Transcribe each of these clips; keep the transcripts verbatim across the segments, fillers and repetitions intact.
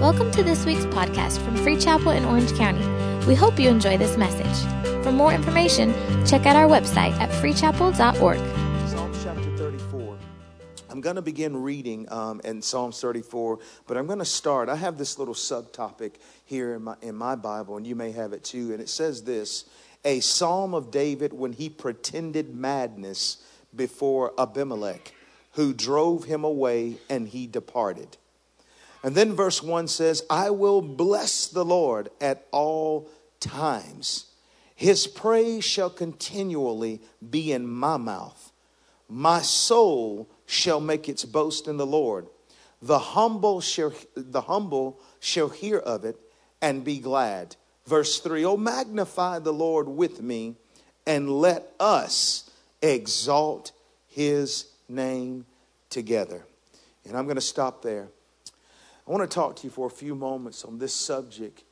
Welcome to this week's podcast from Free Chapel in Orange County. We hope you enjoy this message. For more information, check out our website at free chapel dot org. Psalms chapter thirty-four. I'm going to begin reading um, in Psalms thirty-four, but I'm going to start. I have this little subtopic here in my, in my Bible, and you may have it too, and it says this: a psalm of David when he pretended madness before Abimelech, who drove him away and he departed. And then verse one says, I will bless the Lord at all times. His praise shall continually be in my mouth. My soul shall make its boast in the Lord. The humble shall, the humble shall hear of it and be glad. Verse three, oh, magnify the Lord with me, and let us exalt his name together. And I'm going to stop there. I want to talk to you for a few moments on this subject.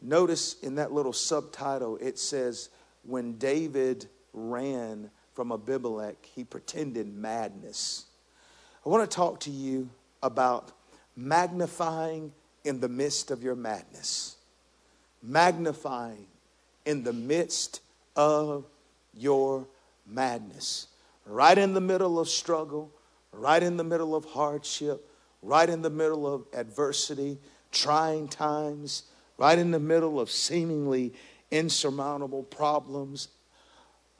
Notice in that little subtitle, it says, when David ran from Abimelech, he pretended madness. I want to talk to you about magnifying in the midst of your madness. Magnifying in the midst of your madness. Right in the middle of struggle, right in the middle of hardship, right in the middle of adversity, trying times, right in the middle of seemingly insurmountable problems,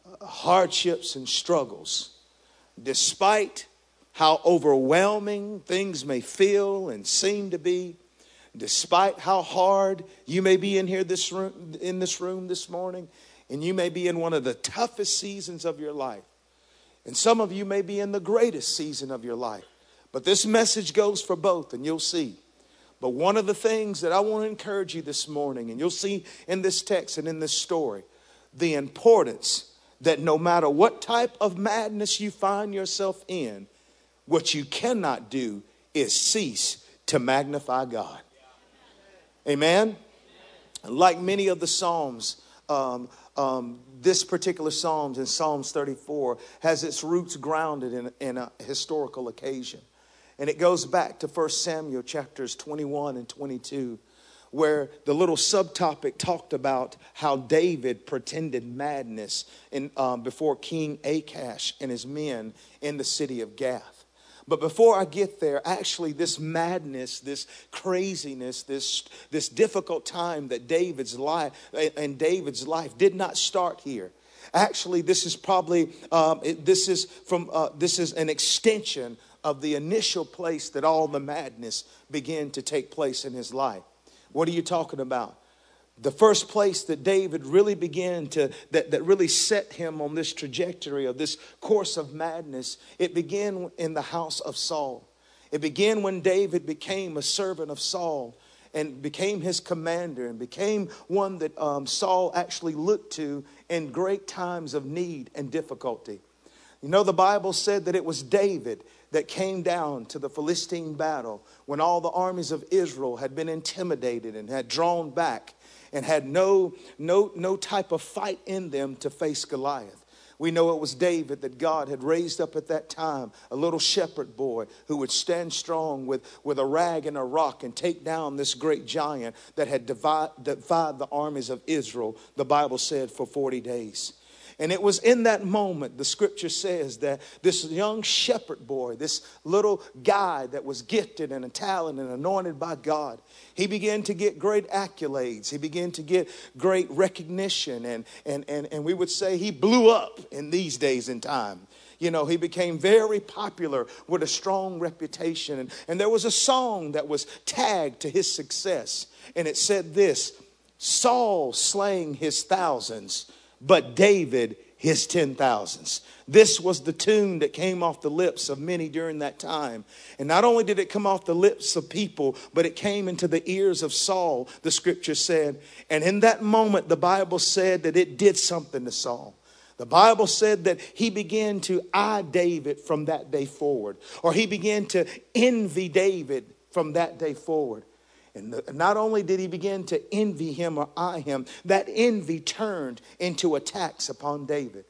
uh, hardships and struggles. Despite how overwhelming things may feel and seem to be, despite how hard you may be in here this room, in this room this morning, and you may be in one of the toughest seasons of your life, and some of you may be in the greatest season of your life. But this message goes for both, and you'll see. But one of the things that I want to encourage you this morning, and you'll see in this text and in this story, the importance that no matter what type of madness you find yourself in, what you cannot do is cease to magnify God. Amen? Like many of the Psalms, um, um, this particular Psalms in Psalms thirty-four has its roots grounded in, in a historical occasion. And it goes back to First Samuel chapters twenty-one and twenty-two, where the little subtopic talked about how David pretended madness in, um, before King Achish and his men in the city of Gath. But before I get there, actually this madness, this craziness, this this difficult time that David's life and David's life did not start here. Actually, this is probably um, it, this is from uh, this is an extension of the initial place that all the madness began to take place in his life. What are you talking about? The first place that David really began to, that, that really set him on this trajectory of this course of madness, it began in the house of Saul. It began when David became a servant of Saul and became his commander and became one that um, Saul actually looked to in great times of need and difficulty. You know, the Bible said that it was David that came down to the Philistine battle when all the armies of Israel had been intimidated and had drawn back and had no, no, no type of fight in them to face Goliath. We know it was David that God had raised up at that time, a little shepherd boy who would stand strong with, with a rag and a rock and take down this great giant that had defied, defied the armies of Israel, the Bible said, for forty days. And it was in that moment, the scripture says, that this young shepherd boy, this little guy that was gifted and talented and anointed by God, he began to get great accolades. He began to get great recognition. And, and, and, and we would say he blew up in these days and time. You know, he became very popular with a strong reputation. And, and there was a song that was tagged to his success. And it said this: Saul slaying his thousands, but David, his ten thousands. This was the tune that came off the lips of many during that time. And not only did it come off the lips of people, but it came into the ears of Saul, the scripture said. And in that moment, the Bible said that it did something to Saul. The Bible said that he began to eye David from that day forward, or he began to envy David from that day forward. And not only did he begin to envy him or eye him, that envy turned into attacks upon David.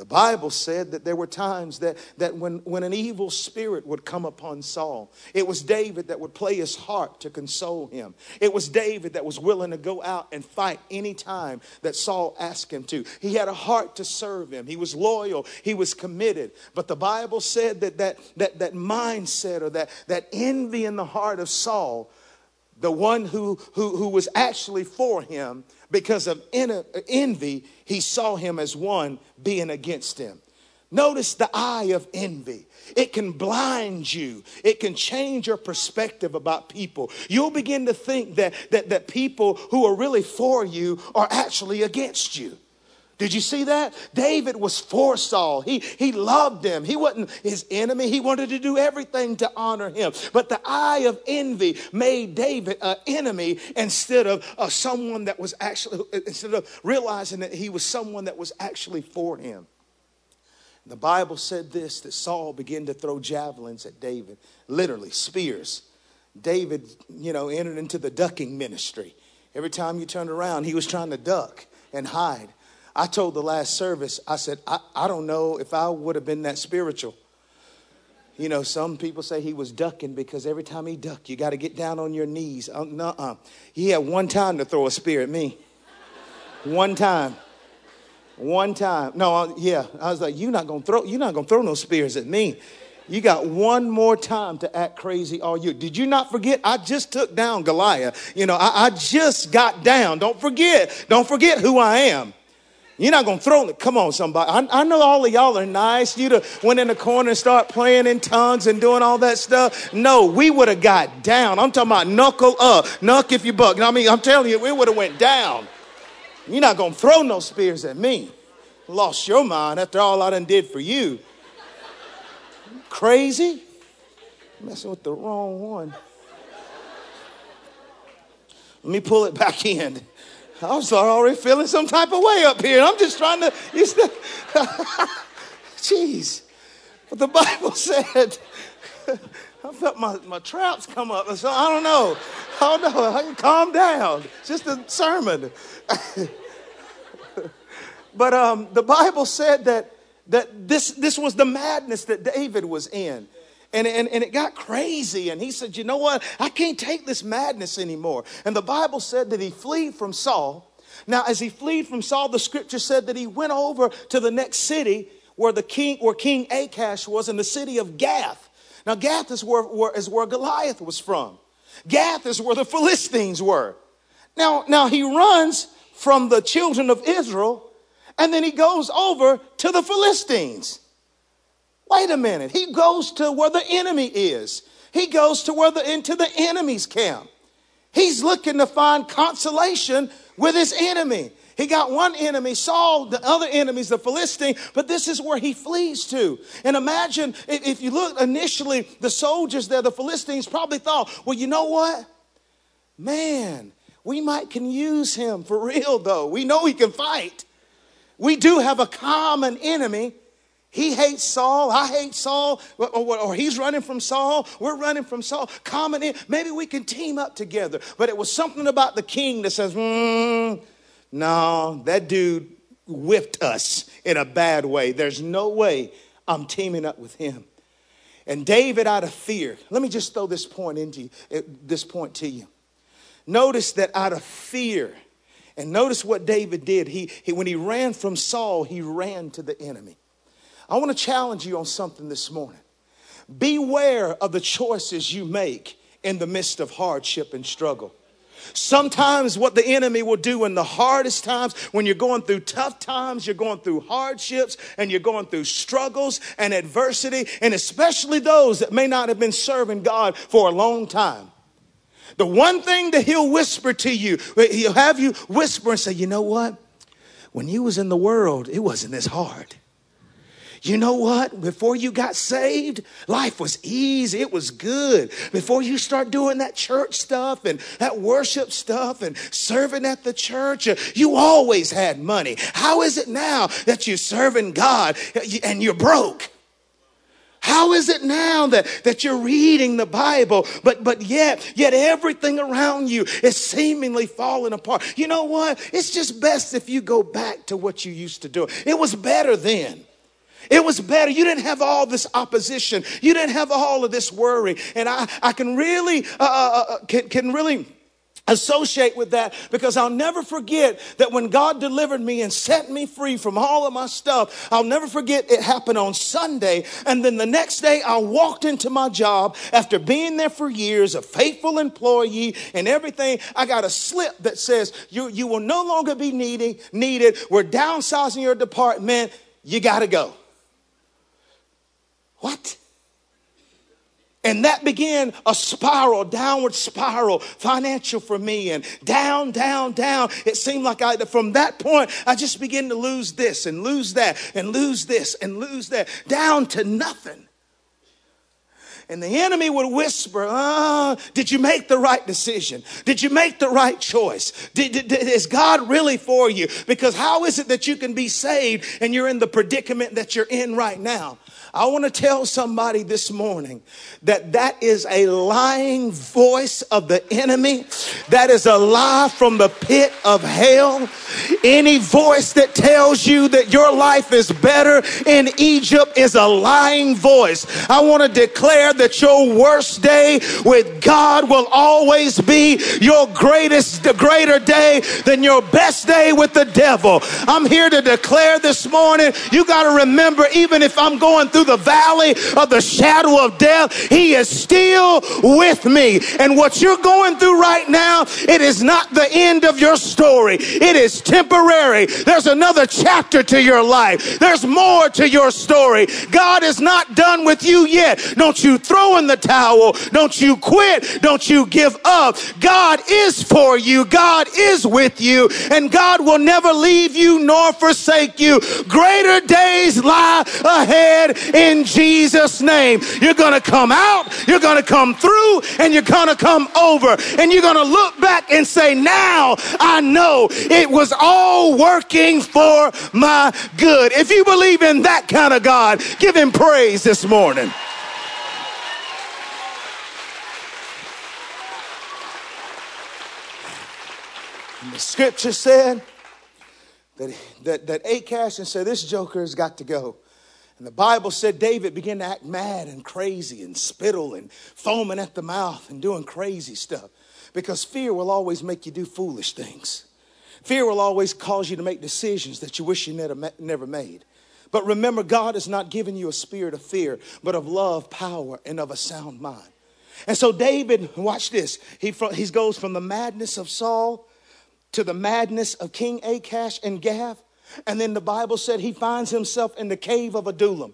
The Bible said that there were times that, that when, when an evil spirit would come upon Saul, it was David that would play his harp to console him. It was David that was willing to go out and fight any time that Saul asked him to. He had a heart to serve him. He was loyal. He was committed. But the Bible said that that, that, that mindset or that, that envy in the heart of Saul, the one who, who, who was actually for him, because of envy, he saw him as one being against him. Notice the eye of envy. It can blind you. It can change your perspective about people. You'll begin to think that, that, that people who are really for you are actually against you. Did you see that? David was for Saul. He, he loved him. He wasn't his enemy. He wanted to do everything to honor him. But the eye of envy made David an enemy instead of uh, someone that was actually, instead of realizing that he was someone that was actually for him. And the Bible said this, that Saul began to throw javelins at David, literally spears. David, you know, entered into the ducking ministry. Every time you turned around, he was trying to duck and hide. I told the last service, I said, I, I don't know if I would have been that spiritual. You know, some people say he was ducking because every time he ducked, you got to get down on your knees. Uh, nuh-uh. He had one time to throw a spear at me. One time. One time. No, I, yeah. I was like, you're not going to throw, you're not going to throw no spears at me. You got one more time to act crazy all year. Did you not forget? I just took down Goliath. You know, I, I just got down. Don't forget. Don't forget who I am. You're not going to throw it. Come on, somebody. I, I know all of y'all are nice. You'd have went in the corner and start playing in tongues and doing all that stuff. No, we would have got down. I'm talking about knuckle up. Knuck if you buck. You know what I mean, I'm telling you, we would have went down. You're not going to throw no spears at me. Lost your mind after all I done did for you. Crazy? Messing with the wrong one. Let me pull it back in. I was already feeling some type of way up here. And I'm just trying to, you still, jeez. But the Bible said, I felt my, my traps come up. So I don't know. I don't know. I can calm down. It's just a sermon. But um, the Bible said that that this this was the madness that David was in. And, and and it got crazy. And he said, you know what? I can't take this madness anymore. And the Bible said that he fled from Saul. Now, as he fled from Saul, the scripture said that he went over to the next city where the king, where King Achish was, in the city of Gath. Now, Gath is where, where, is where Goliath was from. Gath is where the Philistines were. Now, now he runs from the children of Israel, and then he goes over to the Philistines. Wait a minute. He goes to where the enemy is. He goes to where the, into the enemy's camp. He's looking to find consolation with his enemy. He got one enemy, Saul, the other enemy's the Philistine, but this is where he flees to. And imagine if, if you look initially, the soldiers there, the Philistines probably thought, well, you know what? Man, we might can use him for real though. We know he can fight. We do have a common enemy. He hates Saul. I hate Saul. Or, or, or he's running from Saul. We're running from Saul. Common in. Maybe we can team up together. But it was something about the king that says, mm, no, that dude whipped us in a bad way. There's no way I'm teaming up with him. And David, out of fear, let me just throw this point into you, this point to you. Notice that out of fear, and notice what David did. He, he when he ran from Saul, he ran to the enemy. I want to challenge you on something this morning. Beware of the choices you make in the midst of hardship and struggle. Sometimes what the enemy will do in the hardest times, when you're going through tough times, you're going through hardships, and you're going through struggles and adversity, and especially those that may not have been serving God for a long time. The one thing that he'll whisper to you, he'll have you whisper and say, you know what? When you was in the world, it wasn't this hard. You know what? Before you got saved, life was easy. It was good. Before you start doing that church stuff and that worship stuff and serving at the church, you always had money. How is it now that you're serving God and you're broke? How is it now that, that you're reading the Bible, but, but yet, yet everything around you is seemingly falling apart? You know what? It's just best if you go back to what you used to do. It was better then. It was better. You didn't have all this opposition. You didn't have all of this worry. And I, I can really, uh, uh, can, can really associate with that, because I'll never forget that when God delivered me and set me free from all of my stuff, I'll never forget it happened on Sunday. And then the next day I walked into my job after being there for years, a faithful employee and everything. I got a slip that says, you, you will no longer be needed, needed. We're downsizing your department. You got to go. What? And that began a spiral, downward spiral, financial for me, and down, down, down. It seemed like I, from that point, I just began to lose this and lose that and lose this and lose that, down to nothing. And the enemy would whisper, oh, did you make the right decision? Did you make the right choice? Did, did, is God really for you? Because how is it that you can be saved and you're in the predicament that you're in right now? I want to tell somebody this morning that that is a lying voice of the enemy. That is a lie from the pit of hell. Any voice that tells you that your life is better in Egypt is a lying voice. I want to declare that your worst day with God will always be your greatest, greater day than your best day with the devil. I'm here to declare this morning, you got to remember, even if I'm going through the valley of the shadow of death, he is still with me. And what you're going through right now, it is not the end of your story. It is temporary. There's another chapter to your life. There's more to your story. God is not done with you yet. Don't you throw in the towel. Don't you quit. Don't you give up. God is for you. God is with you. And God will never leave you nor forsake you. Greater days lie ahead in Jesus' name. You're going to come out, you're going to come through, and you're going to come over. And you're going to look back and say, now I know it was all working for my good. If you believe in that kind of God, give him praise this morning. And the scripture said that, that, that Achish and said, this joker's got to go. And the Bible said David began to act mad and crazy and spittle and foaming at the mouth and doing crazy stuff, because fear will always make you do foolish things. Fear will always cause you to make decisions that you wish you never made. But remember, God has not given you a spirit of fear, but of love, power, and of a sound mind. And so David, watch this, he, he goes from the madness of Saul to the madness of King Achish and Gath. And then the Bible said he finds himself in the cave of Adullam.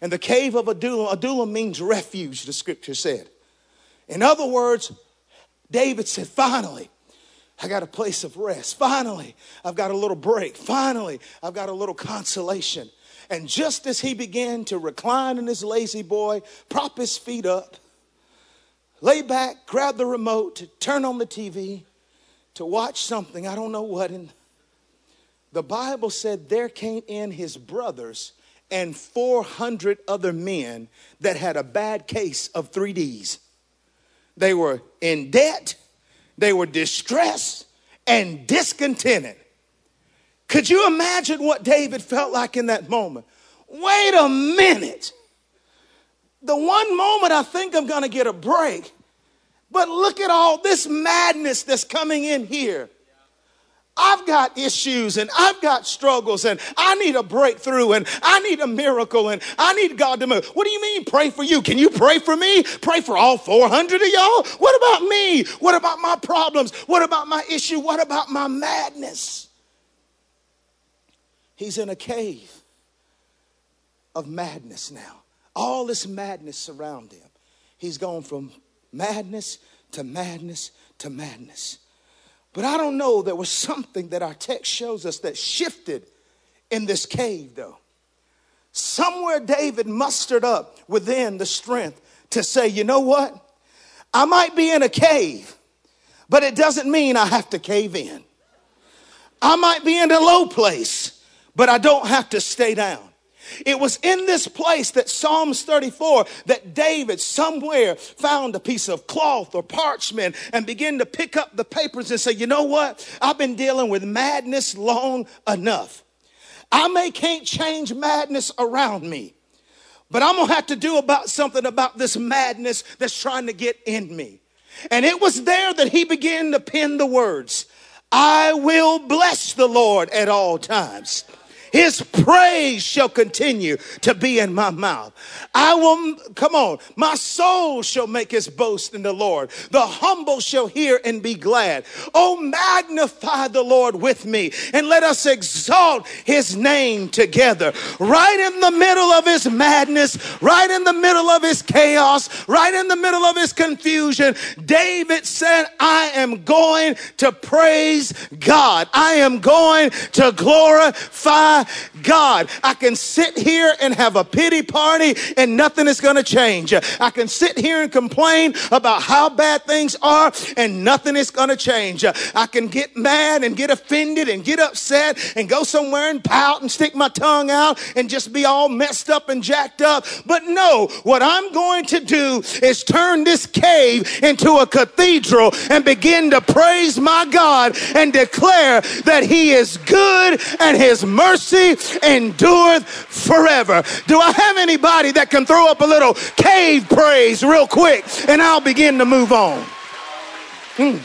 And the cave of Adullam, Adullam means refuge, the scripture said. In other words, David said, finally, I got a place of rest. Finally, I've got a little break. Finally, I've got a little consolation. And just as he began to recline in his lazy boy, prop his feet up, lay back, grab the remote, turn on the T V to watch something, I don't know what, and the Bible said there came in his brothers and four hundred other men that had a bad case of three D's. They were in debt, they were distressed, and discontented. Could you imagine what David felt like in that moment? Wait a minute. The one moment I think I'm going to get a break, but look at all this madness that's coming in here. I've got issues and I've got struggles and I need a breakthrough and I need a miracle and I need God to move. What do you mean pray for you? Can you pray for me? Pray for all four hundred of y'all? What about me? What about my problems? What about my issue? What about my madness? He's in a cave of madness now. All this madness surrounds him. He's gone from madness to madness to madness. But I don't know, there was something that our text shows us that shifted in this cave though. Somewhere David mustered up within the strength to say, you know what? I might be in a cave, but it doesn't mean I have to cave in. I might be in a low place, but I don't have to stay down. It was in this place that Psalms thirty-four, that David somewhere found a piece of cloth or parchment and began to pick up the papers and say, you know what? I've been dealing with madness long enough. I may can't change madness around me, but I'm going to have to do about something about this madness that's trying to get in me. And it was there that he began to pen the words, I will bless the Lord at all times. His praise shall continue to be in my mouth. I will, come on, my soul shall make his boast in the Lord. The humble shall hear and be glad. Oh, magnify the Lord with me and let us exalt his name together. Right in the middle of his madness, right in the middle of his chaos, right in the middle of his confusion, David said, I am going to praise God. I am going to glorify God. I can sit here and have a pity party and nothing is going to change. I can sit here and complain about how bad things are and nothing is going to change. I can get mad and get offended and get upset and go somewhere and pout and stick my tongue out and just be all messed up and jacked up. But no, what I'm going to do is turn this cave into a cathedral and begin to praise my God and declare that he is good and his mercy endureth forever. Do I have anybody that can throw up a little cave praise real quick and I'll begin to move on? Hmm.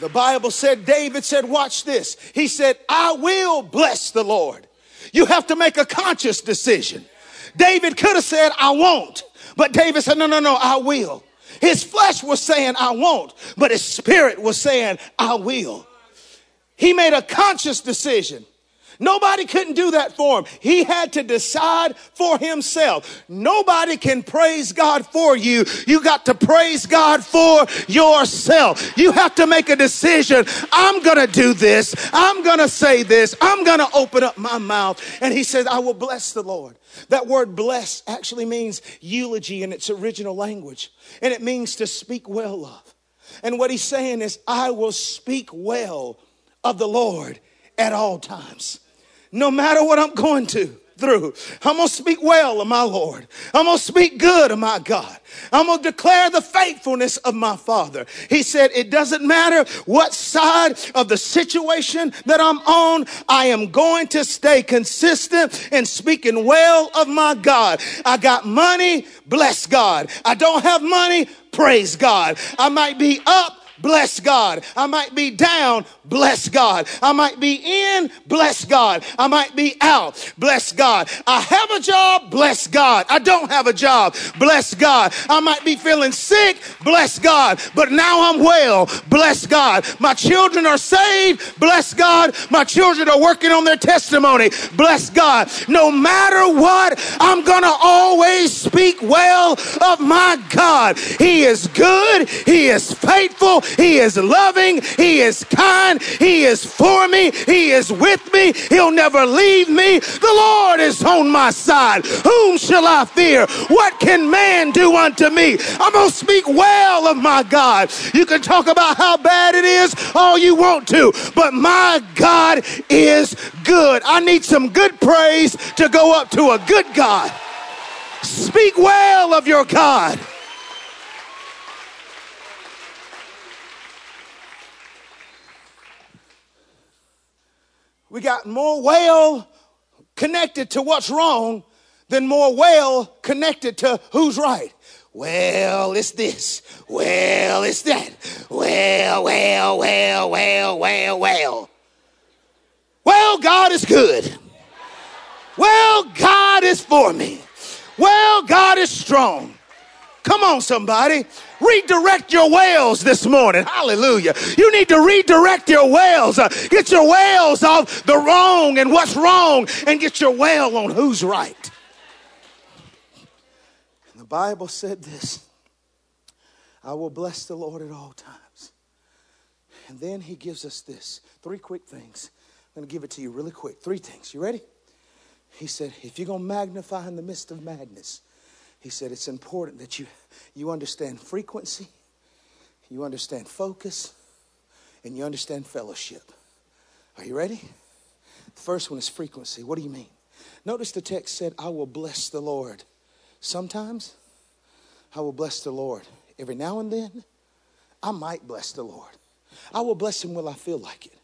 The Bible said, David said, watch this. He said, I will bless the Lord. You have to make a conscious decision. David could have said, I won't. But David said, no, no, no, I will. His flesh was saying, I won't. But his spirit was saying, I will. He made a conscious decision. Nobody couldn't do that for him. He had to decide for himself. Nobody can praise God for you. You got to praise God for yourself. You have to make a decision. I'm going to do this. I'm going to say this. I'm going to open up my mouth. And he says, I will bless the Lord. That word bless actually means eulogy in its original language. And it means to speak well of. And what he's saying is, I will speak well of the Lord at all times. No matter what I'm going to through, I'm going to speak well of my Lord. I'm going to speak good of my God. I'm going to declare the faithfulness of my Father. He said, it doesn't matter what side of the situation that I'm on, I am going to stay consistent in speaking well of my God. I got money, bless God. I don't have money, praise God. I might be up, bless God. I might be down, bless God. I might be in, bless God. I might be out, bless God. I have a job, bless God. I don't have a job, bless God. I might be feeling sick, bless God. But now I'm well, bless God. My children are saved, bless God. My children are working on their testimony, bless God. No matter what, I'm going to always speak well of my God. He is good. He is faithful. He is loving. He is kind. He is for me. He is with me. He'll never leave me. The Lord is on my side. Whom shall I fear? What can man do unto me? I'm going to speak well of my God. You can talk about how bad it is all you want to, but my God is good. I need some good praise to go up to a good God. Speak well of your God. We got more well connected to what's wrong than more well connected to who's right. Well, it's this. Well, it's that. Well, well, well, well, well, well. Well, God is good. Well, God is for me. Well, God is strong. Come on, somebody. Redirect your whales this morning. Hallelujah. You need to redirect your whales. Get your whales off the wrong and what's wrong and get your whale on who's right. And the Bible said this, I will bless the Lord at all times. And then he gives us this, three quick things. I'm going to give it to you really quick. Three things. You ready? He said, if you're going to magnify in the midst of madness, he said, it's important that you, you understand frequency, you understand focus, and you understand fellowship. Are you ready? The first one is frequency. What do you mean? Notice the text said, I will bless the Lord. Sometimes I will bless the Lord. Every now and then, I might bless the Lord. I will bless him when I feel like it.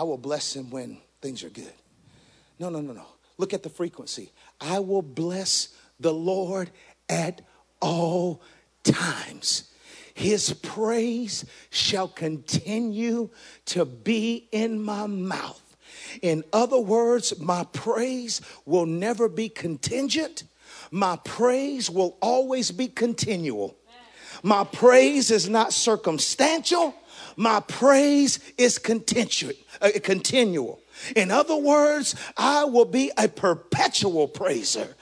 I will bless him when things are good. No, no, no, no. Look at the frequency. I will bless the Lord at all times. His praise shall continue to be in my mouth. In other words, my praise will never be contingent. My praise will always be continual. My praise is not circumstantial. My praise is continual. In other words, I will be a perpetual praiser.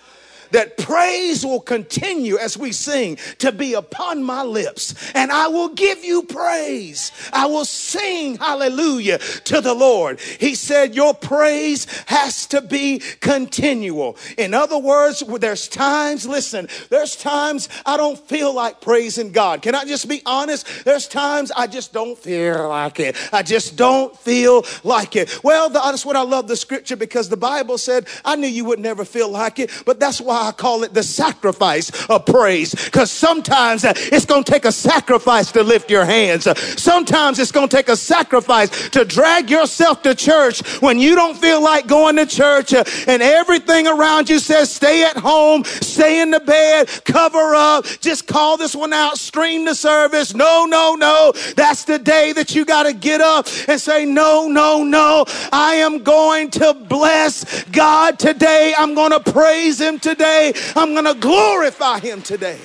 That praise will continue as we sing to be upon my lips. And I will give you praise. I will sing hallelujah to the Lord. He said your praise has to be continual. In other words, there's times, listen, there's times I don't feel like praising God. Can I just be honest? There's times I just don't feel like it. I just don't feel like it. Well, the, that's what I love the scripture, because the Bible said, I knew you would never feel like it, but that's why I call it the sacrifice of praise, because sometimes it's going to take a sacrifice to lift your hands. Sometimes it's going to take a sacrifice to drag yourself to church when you don't feel like going to church and everything around you says stay at home, stay in the bed, cover up, just call this one out, stream the service. No, no, no. That's the day that you got to get up and say, no, no, no. I am going to bless God today. I'm going to praise him today. Today, I'm going to glorify him today.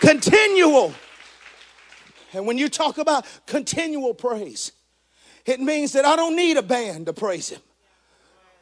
Continual. And when you talk about continual praise, it means that I don't need a band to praise him.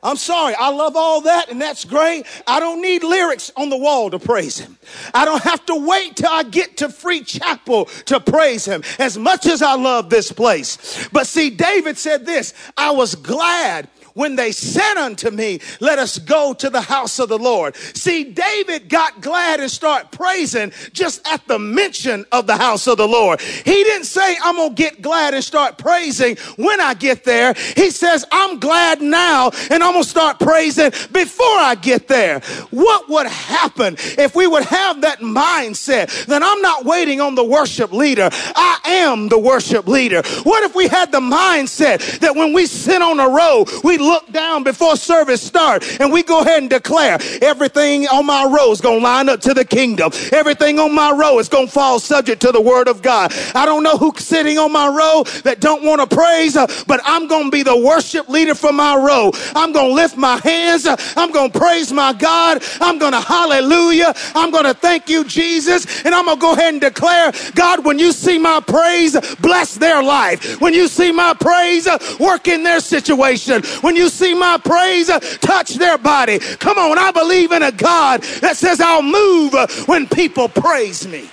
I'm sorry, I love all that, and that's great. I don't need lyrics on the wall to praise him. I don't have to wait till I get to Free Chapel to praise him, as much as I love this place. But see, David said this, I was glad when they said unto me, let us go to the house of the Lord. See, David got glad and started praising just at the mention of the house of the Lord. He didn't say, I'm going to get glad and start praising when I get there. He says, I'm glad now, and I'm going to start praising before I get there. What would happen if we would have that mindset that I'm not waiting on the worship leader? I am the worship leader. What if we had the mindset that when we sit on a row, we look down before service starts and we go ahead and declare everything on my row is going to line up to the kingdom. Everything on my row is going to fall subject to the word of God. I don't know who's sitting on my row that don't want to praise, but I'm going to be the worship leader for my row. I'm going to lift my hands. I'm going to praise my God. I'm going to hallelujah. I'm going to thank you, Jesus. And I'm going to go ahead and declare, God, when you see my praise, bless their life. When you see my praise, work in their situation. When you see my praise, touch their body. Come on, I believe in a God that says I'll move when people praise me.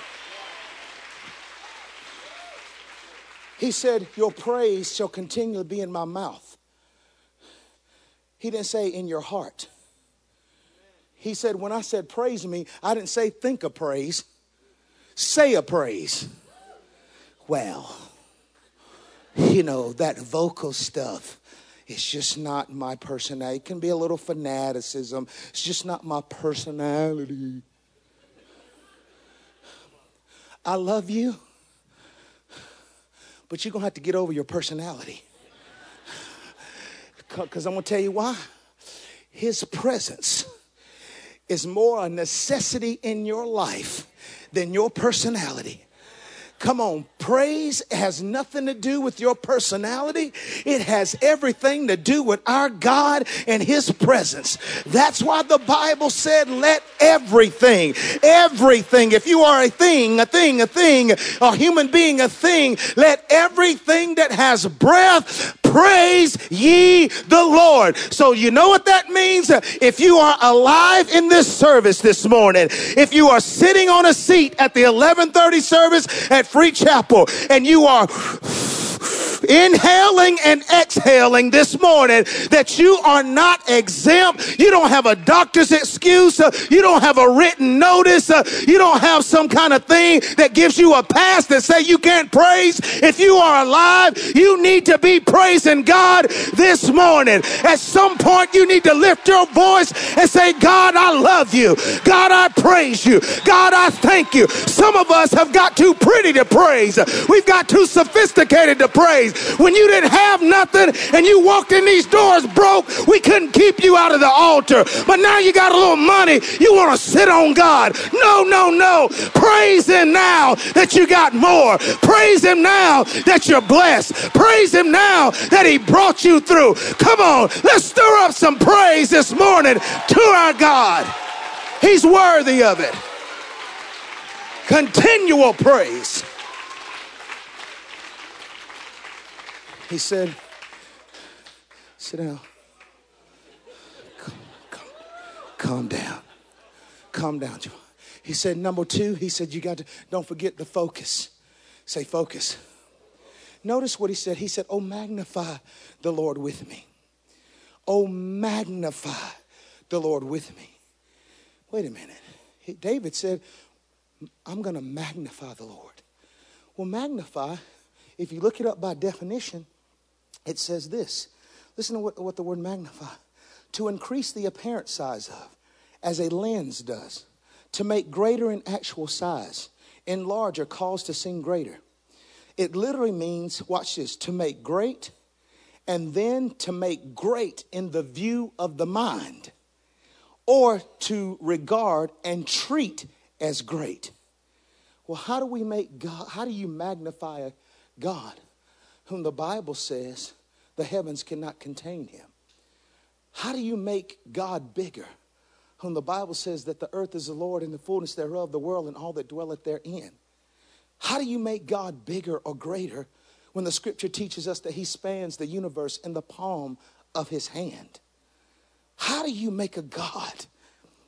He said, your praise shall continually be in my mouth. He didn't say in your heart. He said, when I said praise me, I didn't say think of praise. Say a praise. Well, you know, that vocal stuff. It's just not my personality. It can be a little fanaticism. It's just not my personality. I love you, but you're going to have to get over your personality. Because I'm going to tell you why. His presence is more a necessity in your life than your personality. Come on, praise has nothing to do with your personality. It has everything to do with our God and his presence. That's why the Bible said, let everything, everything, if you are a thing, a thing, a thing, a human being, a thing, let everything that has breath praise ye the Lord. So you know what that means? If you are alive in this service this morning, if you are sitting on a seat at the eleven thirty service at Free Chapel, and you are inhaling and exhaling this morning, that you are not exempt. You don't have a doctor's excuse. You don't have a written notice. You don't have some kind of thing that gives you a pass that say you can't praise. If you are alive, you need to be praising God this morning. At some point, you need to lift your voice and say, God, I love you. God, I praise you. God, I thank you. Some of us have got too pretty to praise. We've got too sophisticated to praise. When you didn't have nothing and you walked in these doors broke, we couldn't keep you out of the altar. But now you got a little money. You want to sit on God. No, no, no. Praise him now that you got more. Praise him now that you're blessed. Praise him now that he brought you through. Come on, let's stir up some praise this morning to our God. He's worthy of it. Continual praise. He said, sit down. Calm, calm, calm down. Calm down, John. He said, number two, he said, you got to, don't forget the focus. Say focus. Notice what he said. He said, oh, magnify the Lord with me. Oh, magnify the Lord with me. Wait a minute. He, David said, I'm going to magnify the Lord. Well, magnify, if you look it up by definition, it says this. Listen to what, what the word magnify. To increase the apparent size of, as a lens does. To make greater in actual size. Enlarge or cause to seem greater. It literally means, watch this, to make great and then to make great in the view of the mind. Or to regard and treat as great. Well, how do we make God, how do you magnify a God whom the Bible says the heavens cannot contain him? How do you make God bigger whom the Bible says that the earth is the Lord and the fullness thereof, the world and all that dwelleth therein? How do you make God bigger or greater when the scripture teaches us that he spans the universe in the palm of his hand? How do you make a God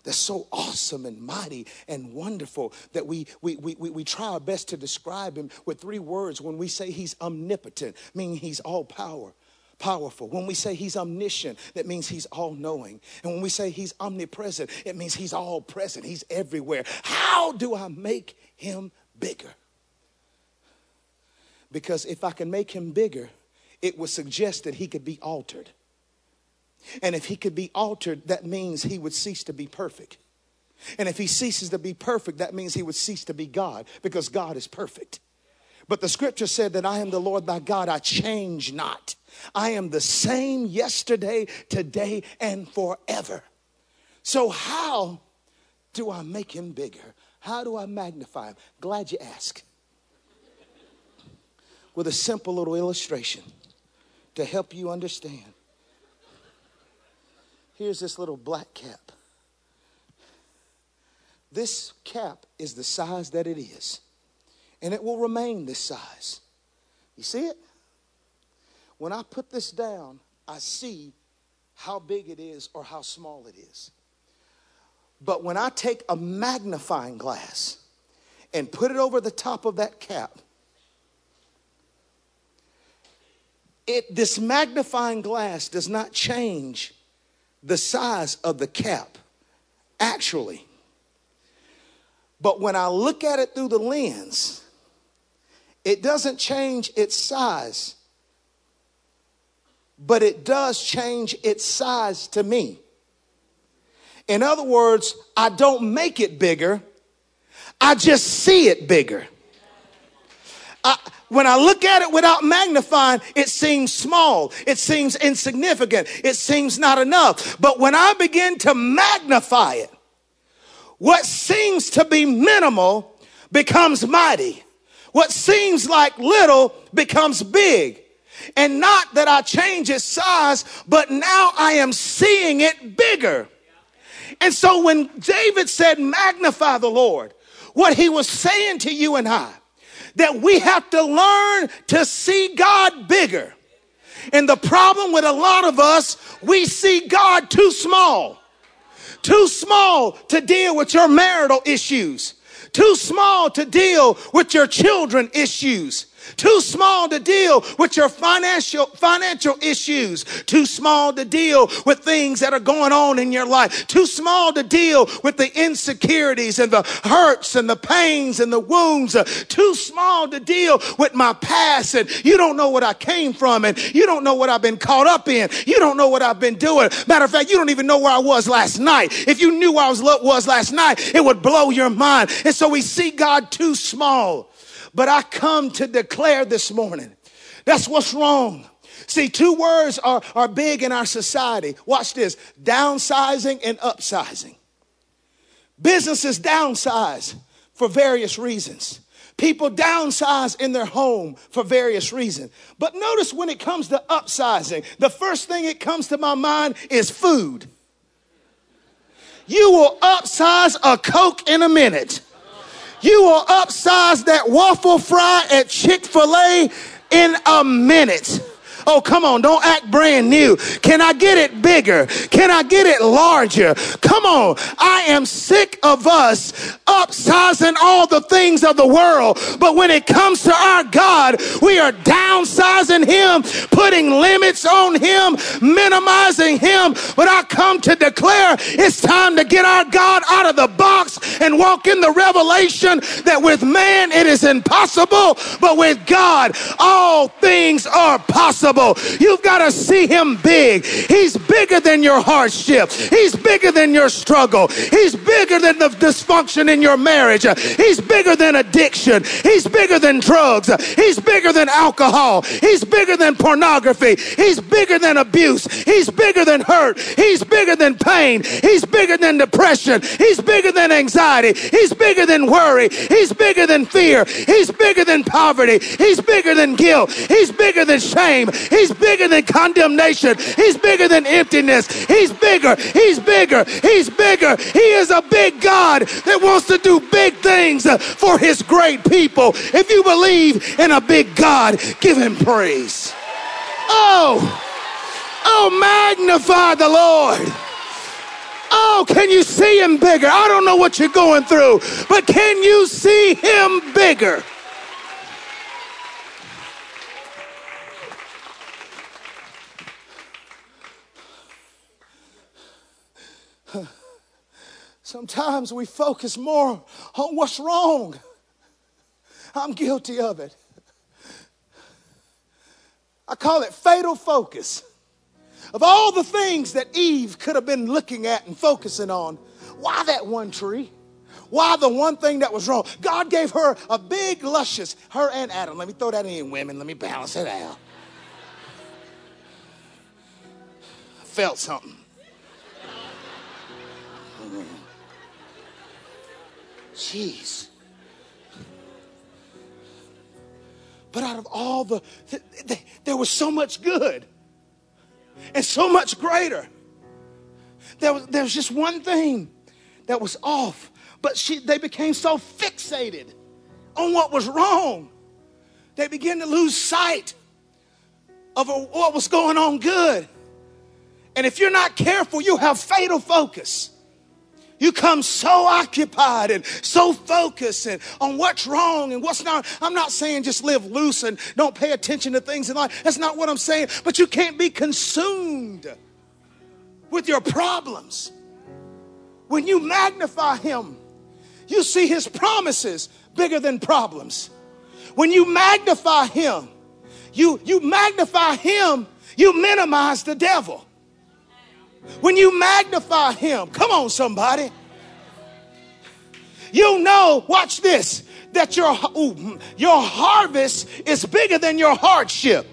that's so awesome and mighty and wonderful that we, we we we we try our best to describe him with three words when we say he's omnipotent, meaning he's all power, powerful. When we say he's omniscient, that means he's all knowing. And when we say he's omnipresent, it means he's all present. He's everywhere. How do I make him bigger? Because if I can make him bigger, it would suggest that he could be altered. And if he could be altered, that means he would cease to be perfect. And if he ceases to be perfect, that means he would cease to be God, because God is perfect. But the scripture said that I am the Lord thy God, I change not. I am the same yesterday, today, and forever. So how do I make him bigger? How do I magnify him? Glad you asked. With a simple little illustration to help you understand. Here's this little black cap. This cap is the size that it is. And it will remain this size. You see it? When I put this down, I see how big it is or how small it is. But when I take a magnifying glass and put it over the top of that cap, it, this magnifying glass does not change the size of the cap, actually. But when I look at it through the lens, it doesn't change its size, but it does change its size to me. In other words, I don't make it bigger. I just see it bigger. I, when I look at it without magnifying, it seems small. It seems insignificant. It seems not enough. But when I begin to magnify it, what seems to be minimal becomes mighty. What seems like little becomes big. And not that I change its size, but now I am seeing it bigger. And so when David said, magnify the Lord, what he was saying to you and I, that we have to learn to see God bigger. And the problem with a lot of us, we see God too small. Too small to deal with your marital issues. Too small to deal with your children issues. Too small to deal with your financial financial issues. Too small to deal with things that are going on in your life. Too small to deal with the insecurities and the hurts and the pains and the wounds. Too small to deal with my past, and you don't know what I came from, and you don't know what I've been caught up in. You don't know what I've been doing. Matter of fact, you don't even know where I was last night. If you knew where I was, was last night, it would blow your mind. And so we see God too small. But I come to declare this morning That's what's wrong. See, two words are, are big in our society. Watch this, downsizing and upsizing. Businesses downsize for various reasons. People downsize in their home for various reasons. But notice when it comes to upsizing, the first thing that comes to my mind is food. You will upsize a Coke in a minute. You will upsize that waffle fry at Chick-fil-A in a minute. Oh, come on, don't act brand new. Can I get it bigger? Can I get it larger? Come on, I am sick of us upsizing all the things of the world. But when it comes to our God, we are downsizing him, putting limits on him, minimizing him. But I come to declare it's time to get our God out of the box and walk in the revelation that with man it is impossible, but with God all things are possible. You've got to see him big. He's bigger than your hardship. He's bigger than your struggle. He's bigger than the dysfunction in your marriage. He's bigger than addiction. He's bigger than drugs. He's bigger than alcohol. He's bigger than pornography. He's bigger than abuse. He's bigger than hurt. He's bigger than pain. He's bigger than depression. He's bigger than anxiety. He's bigger than worry. He's bigger than fear. He's bigger than poverty. He's bigger than guilt. He's bigger than shame. He's bigger than condemnation. He's bigger than emptiness. He's bigger. He's bigger. He's bigger. He is a big God that wants to do big things for his great people. If you believe in a big God, give him praise. Oh, oh, magnify the Lord. Oh, can you see him bigger? I don't know what you're going through, but can you see him bigger? Sometimes we focus more on what's wrong. I'm guilty of it. I call it fatal focus. Of all the things that Eve could have been looking at and focusing on, why that one tree? Why the one thing that was wrong? God gave her a big, luscious, her and Adam. Let me throw that in, women. Let me balance it out. I felt something. Jeez. But out of all the, th- th- there was so much good and so much greater. There was, there was just one thing that was off, but she, they became so fixated on what was wrong. They began to lose sight of a, what was going on good. And if you're not careful, you have fatal focus. You come so occupied and so focused and on what's wrong and what's not. I'm not saying just live loose and don't pay attention to things in life. That's not what I'm saying. But you can't be consumed with your problems. When you magnify him, you see his promises bigger than problems. When you magnify him, you, you magnify him, you minimize the devil. When you magnify him, come on, somebody. You know, watch this, that your, ooh, your harvest is bigger than your hardship.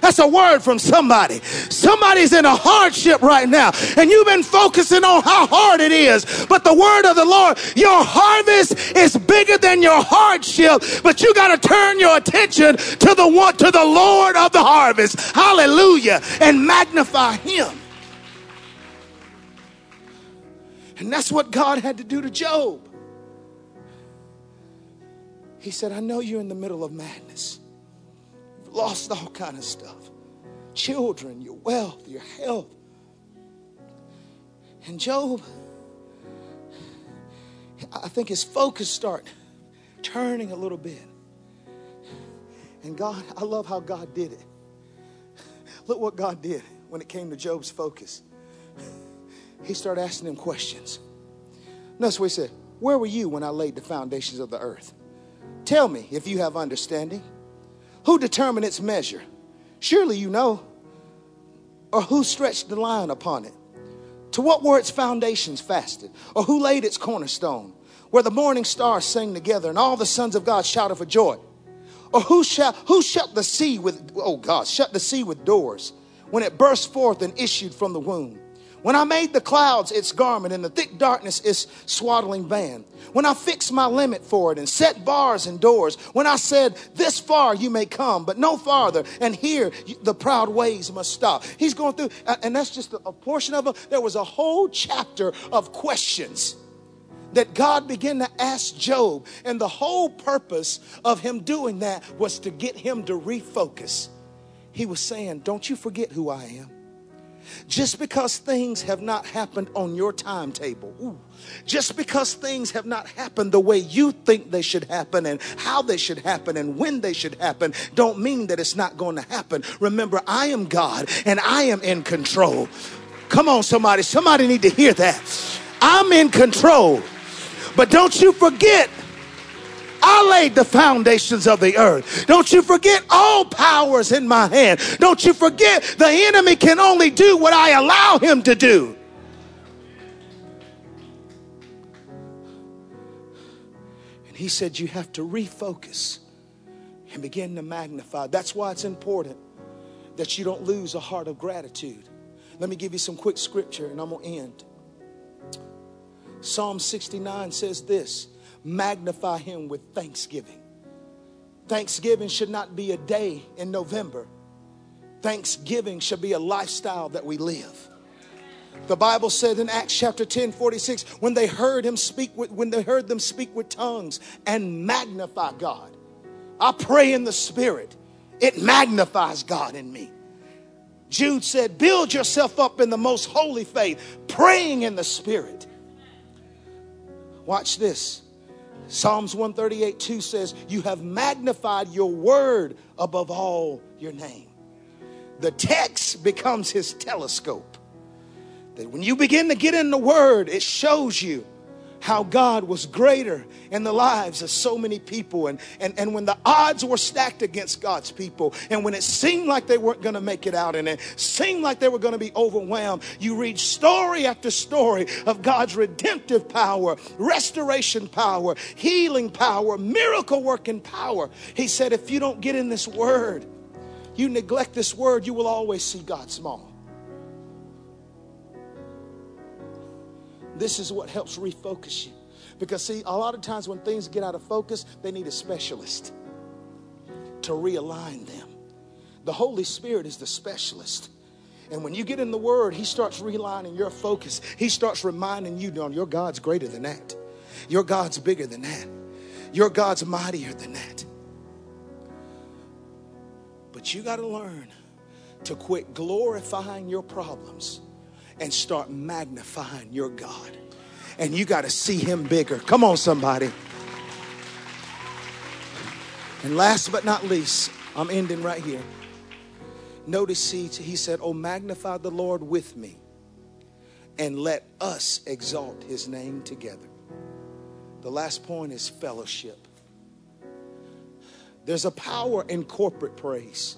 That's a word from somebody. Somebody's in a hardship right now, and you've been focusing on how hard it is. But the word of the Lord, your harvest is bigger than your hardship, but you got to turn your attention to the one, to the Lord of the harvest. Hallelujah. And magnify him. And that's what God had to do to Job. He said, I know you're in the middle of madness. You've lost all kind of stuff. Children, your wealth, your health. And Job, I think his focus start turning a little bit. And God, I love how God did it. Look what God did when it came to Job's focus. He started asking them questions. Notice what he said. Where were you when I laid the foundations of the earth? Tell me if you have understanding. Who determined its measure? Surely you know. Or who stretched the line upon it? To what were its foundations fastened? Or who laid its cornerstone? Where the morning stars sang together and all the sons of God shouted for joy? Or who shall who shut the sea with oh God, shut the sea with doors when it burst forth and issued from the womb? When I made the clouds its garment and the thick darkness its swaddling band. When I fixed my limit for it and set bars and doors. When I said, this far you may come, but no farther. And here the proud ways must stop. He's going through, and that's just a portion of it. There was a whole chapter of questions that God began to ask Job. And the whole purpose of him doing that was to get him to refocus. He was saying, don't you forget who I am. Just because things have not happened on your timetable, ooh, just because things have not happened the way you think they should happen and how they should happen and when they should happen, don't mean that it's not going to happen. Remember, I am God and I am in control. Come on, somebody. Somebody need to hear that. I'm in control. But don't you forget, I laid the foundations of the earth. Don't you forget, all power is in my hand. Don't you forget, the enemy can only do what I allow him to do. And he said, you have to refocus and begin to magnify. That's why it's important that you don't lose a heart of gratitude. Let me give you some quick scripture and I'm going to end. Psalm sixty-nine says this. Magnify him with thanksgiving. Thanksgiving should not be a day in November. Thanksgiving should be a lifestyle that we live. The Bible said in Acts chapter ten, forty-six, when they heard him speak with, when they heard them speak with tongues and magnify God. I pray in the Spirit. It magnifies God in me. Jude said, build yourself up in the most holy faith, praying in the Spirit. Watch this. Psalms one thirty-eight, two says, you have magnified your word above all your name. The text becomes his telescope. That when you begin to get in the word, it shows you how God was greater in the lives of so many people. And, and, and when the odds were stacked against God's people, and when it seemed like they weren't going to make it out, and it seemed like they were going to be overwhelmed, you read story after story of God's redemptive power, restoration power, healing power, miracle working power. He said, if you don't get in this word, you neglect this word, you will always see God small. This is what helps refocus you. Because see, a lot of times when things get out of focus, they need a specialist to realign them. The Holy Spirit is the specialist. And when you get in the Word, He starts realigning your focus. He starts reminding you, no, your God's greater than that. Your God's bigger than that. Your God's mightier than that. But you got to learn to quit glorifying your problems and start magnifying your God. And you got to see him bigger. Come on, somebody. And last but not least, I'm ending right here. Notice he, he said, oh, magnify the Lord with me, and let us exalt his name together. The last point is fellowship. There's a power in corporate praise.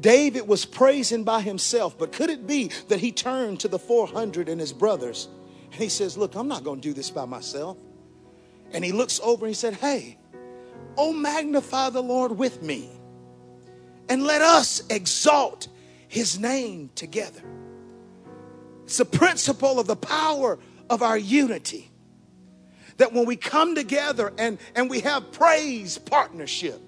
David was praising by himself, but could it be that he turned to the four hundred and his brothers and he says, look, I'm not going to do this by myself. And he looks over and he said, hey, oh, magnify the Lord with me and let us exalt his name together. It's the principle of the power of our unity, that when we come together and, and we have praise partnership,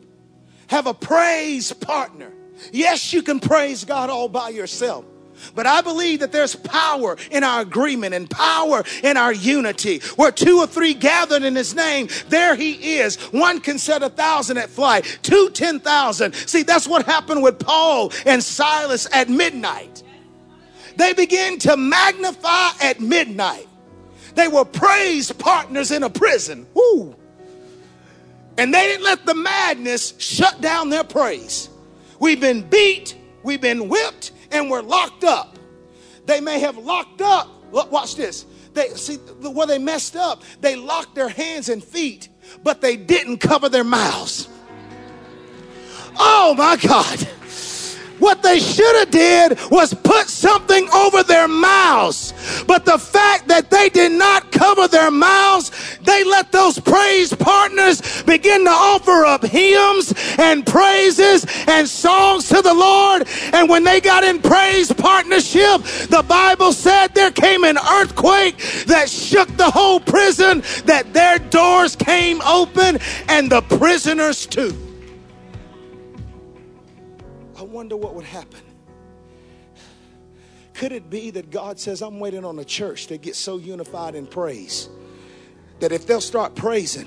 have a praise partner. Yes, you can praise God all by yourself, but I believe that there's power in our agreement and power in our unity. Where two or three gathered in his name, there he is. One can set a thousand at flight, two, ten thousand. See, that's what happened with Paul and Silas at midnight. They began to magnify at midnight. They were praise partners in a prison. Woo! And they didn't let the madness shut down their praise. We've been beat, we've been whipped, and we're locked up. They may have locked up. Look, watch this. They see where they messed up. They locked their hands and feet, but they didn't cover their mouths. Oh my God. What they should have did was put something over their mouths But the fact that they did not cover their mouths, they let those praise partners begin to offer up hymns and praises and songs to the Lord. And when they got in praise partnership, the Bible said there came an earthquake that shook the whole prison, that their doors came open and the prisoners too. I wonder what would happen. Could it be that God says, I'm waiting on a church that gets so unified in praise that if they'll start praising,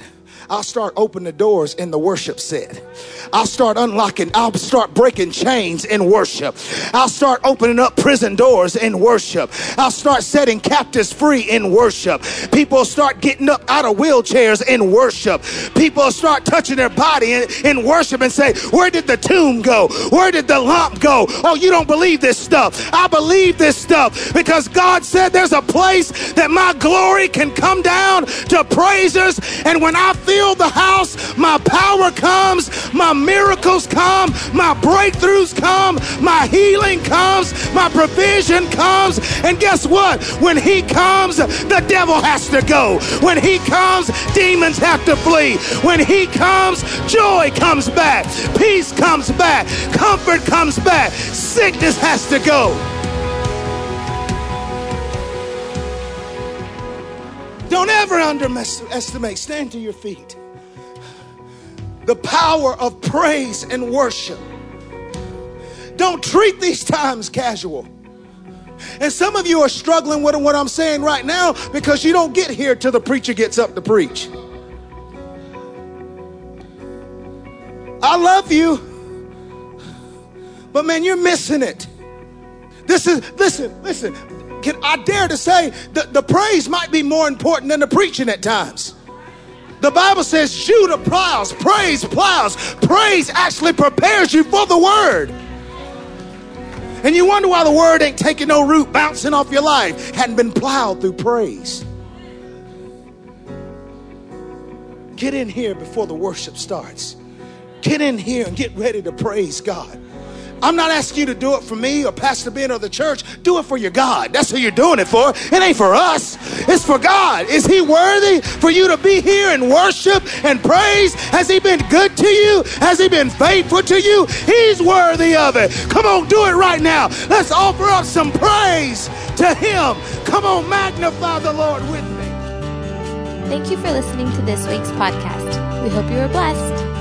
I'll start opening the doors in the worship set. I'll start unlocking. I'll start breaking chains in worship. I'll start opening up prison doors in worship. I'll start setting captives free in worship. People start getting up out of wheelchairs in worship. People start touching their body in, in worship and say, where did the tomb go? Where did the lump go? Oh, you don't believe this stuff. I believe this stuff because God said there's a place that my glory can come down to praisers. And when I fill the house, my power comes, my miracles come, my breakthroughs come, my healing comes, my provision comes. And guess what? When he comes, the devil has to go. When he comes, demons have to flee. When he comes, joy comes back, peace comes back, comfort comes back, sickness has to go. Don't ever underestimate, stand to your feet, the power of praise and worship. Don't treat these times casual. And some of you are struggling with what I'm saying right now because you don't get here till the preacher gets up to preach. I love you, but man, you're missing it. This is, listen, listen. Can I dare to say that the praise might be more important than the preaching at times. The Bible says Judah plows, praise plows. Praise actually prepares you for the word. And you wonder why the word ain't taking no root, bouncing off your life. Hadn't been plowed through praise. Get in here before the worship starts. Get in here and get ready to praise God. I'm not asking you to do it for me or Pastor Ben or the church. Do it for your God. That's who you're doing it for. It ain't for us. It's for God. Is he worthy for you to be here and worship and praise? Has he been good to you? Has he been faithful to you? He's worthy of it. Come on, do it right now. Let's offer up some praise to him. Come on, magnify the Lord with me. Thank you for listening to this week's podcast. We hope you were blessed.